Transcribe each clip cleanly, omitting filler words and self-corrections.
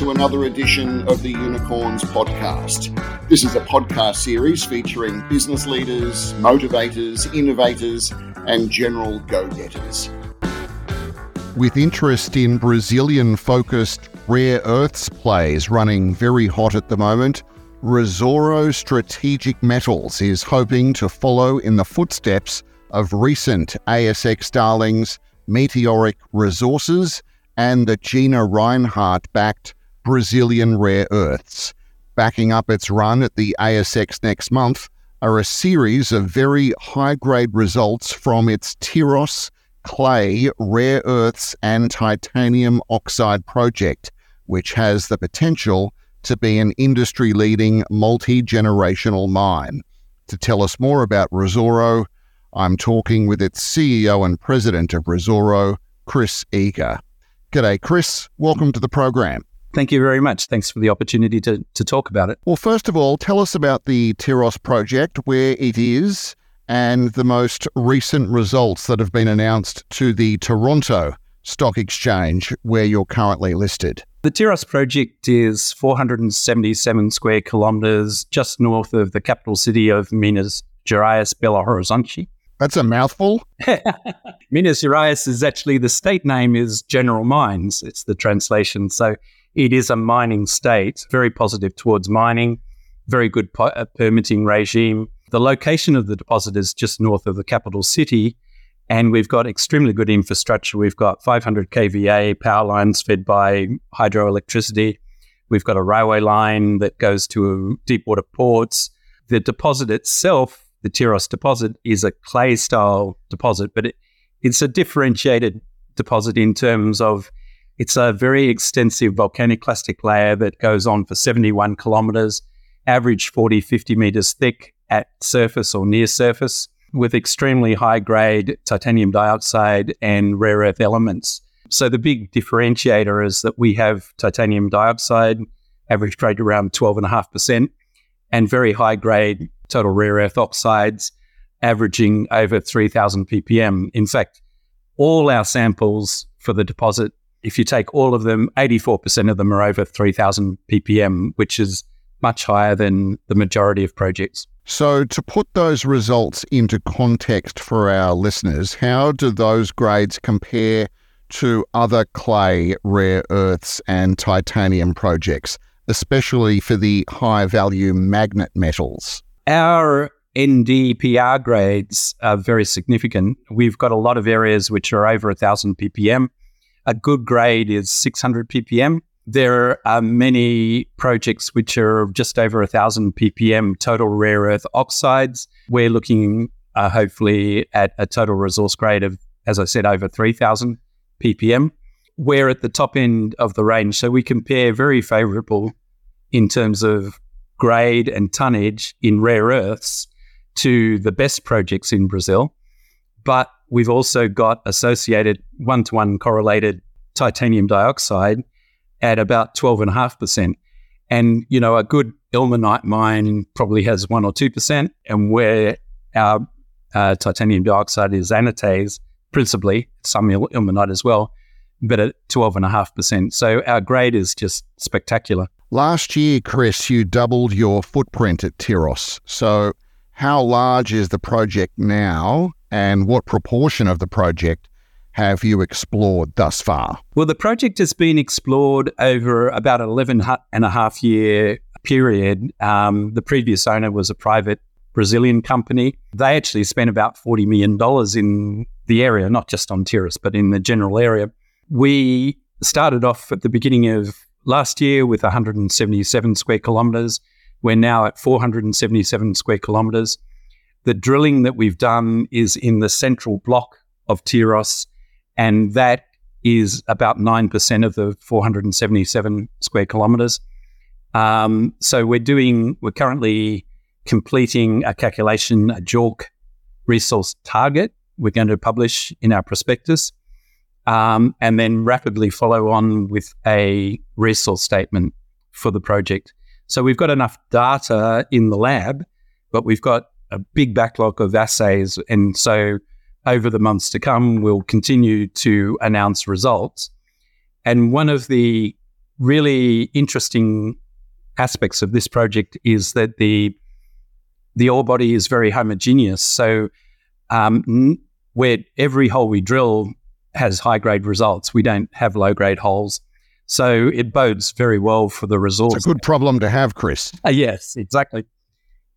to another edition of the Unicorns Podcast. This is a podcast series featuring business leaders, motivators, innovators, and general go-getters. With interest in Brazilian-focused rare earths plays running very hot at the moment, Resouro Strategic Metals is hoping to follow in the footsteps of recent ASX darlings Meteoric Resources and the Gina Reinhardt-backed Brazilian Rare Earths. Backing up its run at the ASX next month are a series of very high-grade results from its TIROS, clay, rare earths and titanium oxide project, which has the potential to be an industry-leading multi-generational mine. To tell us more about Resouro, I'm talking with its CEO and President of Resouro, Chris Eager. G'day, Chris. Welcome to the program. Thank you very much. Thanks for the opportunity to talk about it. Well, first of all, tell us about the TIROS project, where it is, and the most recent results that have been announced to the Toronto Stock Exchange, where you're currently listed. The TIROS project is 477 square kilometres just north of the capital city of Minas Gerais, Belo Horizonte. That's a mouthful. Minas Gerais is actually, the state name is General Mines. It's the translation. So it is a mining state, very positive towards mining, very good permitting regime. The location of the deposit is just north of the capital city, and we've got extremely good infrastructure. We've got 500 kVA power lines fed by hydroelectricity. We've got a railway line that goes to deep water ports. The deposit itself, the TIROS deposit, is a clay-style deposit, but it's a differentiated deposit in terms of it's a very extensive volcaniclastic layer that goes on for 71 kilometres, average 40, 50 metres thick at surface or near surface, with extremely high-grade titanium dioxide and rare earth elements. So the big differentiator is that we have titanium dioxide, average grade around 12.5%, and very high-grade total rare earth oxides averaging over 3,000 ppm. In fact, all our samples for the deposit, if you take all of them, 84% of them are over 3,000 ppm, which is much higher than the majority of projects. So to put those results into context for our listeners, how do those grades compare to other clay, rare earths and titanium projects, especially for the high-value magnet metals? Our NDPR grades are very significant. We've got a lot of areas which are over 1,000 ppm. A good grade is 600 ppm. There are many projects which are just over 1,000 ppm total rare earth oxides. We're looking hopefully at a total resource grade of, as I said, over 3,000 ppm. We're at the top end of the range, so we compare very favourable in terms of grade and tonnage in rare earths to the best projects in Brazil, but we've also got associated one-to-one correlated titanium dioxide at about 12.5%. And, you know, a good ilmenite mine probably has 1 or 2%, and where our titanium dioxide is anatase, principally, some ilmenite as well, but at 12.5%. So our grade is just spectacular. Last year, Chris, you doubled your footprint at TIROS. So how large is the project now, and what proportion of the project have you explored thus far? Well, the project has been explored over about an 11.5-year period. The previous owner was a private Brazilian company. They actually spent about $40 million in the area, not just on TIROS, but in the general area. We started off at the beginning of last year with 177 square kilometres. We're now at 477 square kilometres. The drilling that we've done is in the central block of TIROS, and that is about 9% of the 477 square kilometres. So we're currently completing a calculation, a JORC resource target we're going to publish in our prospectus. And then rapidly follow on with a resource statement for the project. So we've got enough data in the lab, but we've got a big backlog of assays. And so over the months to come, we'll continue to announce results. And one of the really interesting aspects of this project is that the ore body is very homogeneous. So where every hole we drill has high-grade results. We don't have low-grade holes. So it bodes very well for the resource. It's a good problem to have, Chris. Yes, exactly.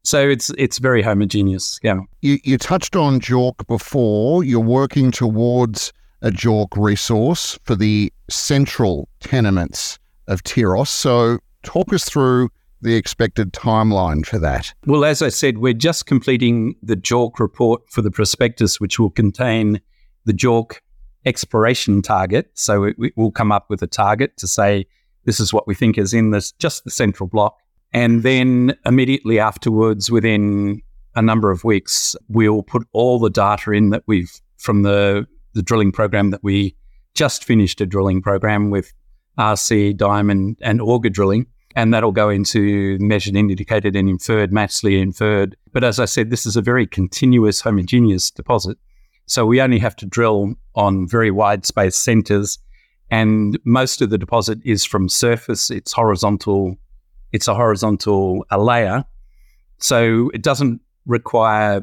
So it's very homogeneous. Yeah. You touched on JORC before. You're working towards a JORC resource for the central tenements of TIROS. So talk us through the expected timeline for that. Well, as I said, we're just completing the JORC report for the prospectus, which will contain the JORC exploration target. So it will come up with a target to say, this is what we think is in this, just the central block. And then immediately afterwards, within a number of weeks, we'll put all the data in that we've from the drilling program that we just finished, a drilling program with RC, diamond and auger drilling. And that'll go into measured, indicated and inferred, massively inferred. But as I said, this is a very continuous, homogeneous deposit. So we only have to drill on very wide space centers, and most of the deposit is from surface. It's horizontal. It's a horizontal layer. So it doesn't require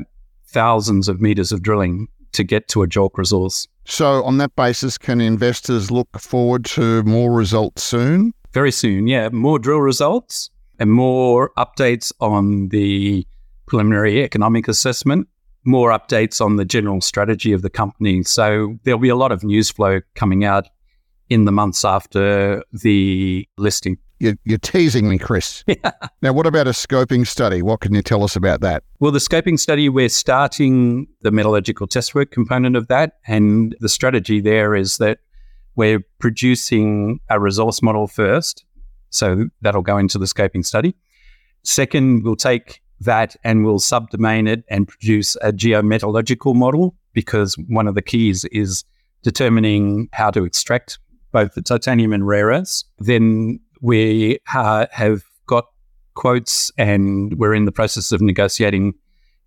thousands of meters of drilling to get to a JORC resource. So on that basis, can investors look forward to more results soon? Very soon, yeah. More drill results and more updates on the preliminary economic assessment. More updates on the general strategy of the company. So there'll be a lot of news flow coming out in the months after the listing. You're teasing me, Chris. Yeah. Now, what about a scoping study? What can you tell us about that? Well, the scoping study, we're starting the metallurgical test work component of that. And the strategy there is that we're producing a resource model first. So that'll go into the scoping study. Second, we'll take that and we'll subdomain it and produce a geometallurgical model, because one of the keys is determining how to extract both the titanium and rare earths. Then we have got quotes and we're in the process of negotiating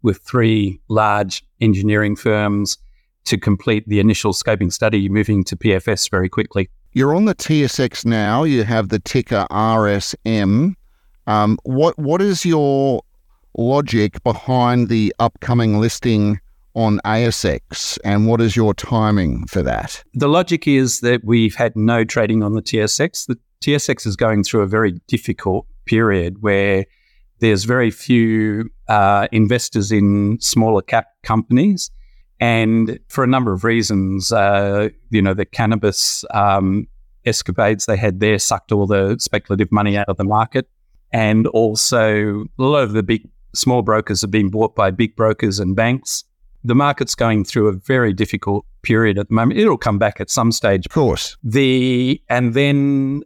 with three large engineering firms to complete the initial scoping study, moving to PFS very quickly. You're on the TSX now. You have the ticker RSM. What is your logic behind the upcoming listing on ASX, and what is your timing for that? The logic is that we've had no trading on the TSX. The TSX is going through a very difficult period where there's very few investors in smaller cap companies, and for a number of reasons, the cannabis escapades they had there sucked all the speculative money out of the market, and also a lot of the big small brokers have been bought by big brokers and banks. The market's going through a very difficult period at the moment. It'll come back at some stage. Of course. And then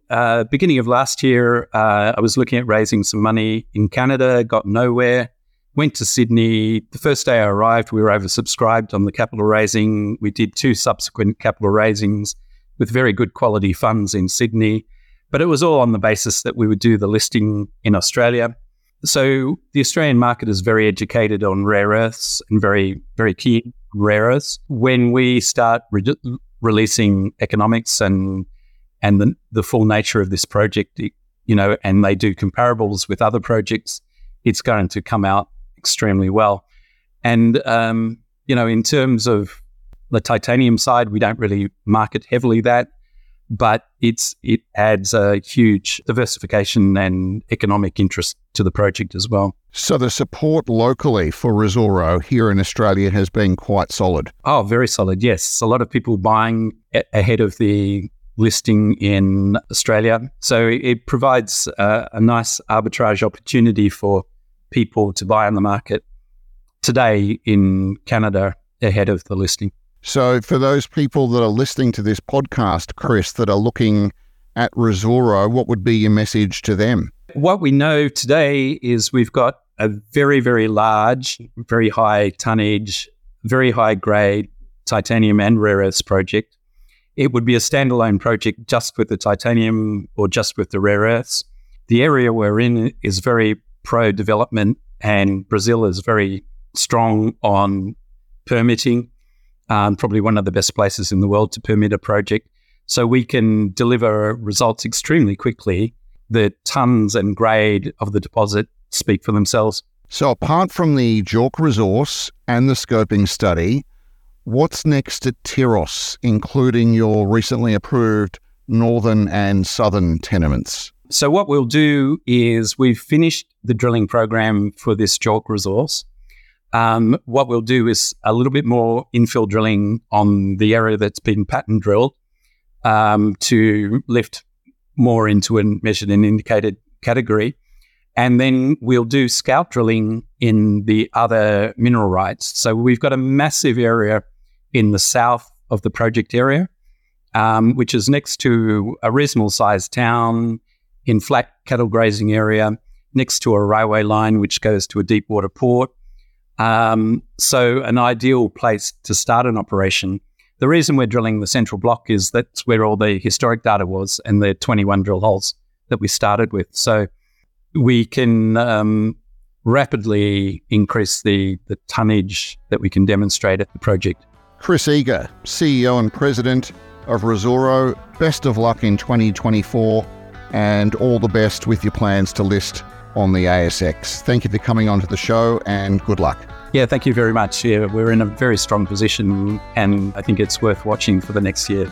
beginning of last year, I was looking at raising some money in Canada, got nowhere, went to Sydney. The first day I arrived, we were oversubscribed on the capital raising. We did two subsequent capital raisings with very good quality funds in Sydney. But it was all on the basis that we would do the listing in Australia. So the Australian market is very educated on rare earths and very, very key rare earths. When we start releasing economics and the full nature of this project, and they do comparables with other projects, it's going to come out extremely well. And, in terms of the titanium side, we don't really market heavily that. But it adds a huge diversification and economic interest to the project as well. So the support locally for Resouro here in Australia has been quite solid. Oh, very solid, yes. A lot of people buying ahead of the listing in Australia. So it provides a nice arbitrage opportunity for people to buy on the market today in Canada ahead of the listing. So for those people that are listening to this podcast, Chris, that are looking at Resouro, what would be your message to them? What we know today is we've got a very, very large, very high tonnage, very high grade titanium and rare earths project. It would be a standalone project just with the titanium or just with the rare earths. The area we're in is very pro-development, and Brazil is very strong on permitting. Probably one of the best places in the world to permit a project. So we can deliver results extremely quickly. The tons and grade of the deposit speak for themselves. So apart from the JORC resource and the scoping study, what's next at TIROS, including your recently approved northern and southern tenements? So what we'll do is we've finished the drilling program for this JORC resource. What we'll do is a little bit more infill drilling on the area that's been pattern drilled to lift more into a measured and indicated category. And then we'll do scout drilling in the other mineral rights. So we've got a massive area in the south of the project area, which is next to a reasonable sized town, in flat cattle grazing area, next to a railway line which goes to a deep water port. So an ideal place to start an operation. The reason we're drilling the central block is that's where all the historic data was and the 21 drill holes that we started with. So we can rapidly increase the tonnage that we can demonstrate at the project. Chris Eager, CEO and President of Resouro, best of luck in 2024 and all the best with your plans to list on the ASX. Thank you for coming onto the show and good luck. Yeah, thank you very much. Yeah, we're in a very strong position and I think it's worth watching for the next year.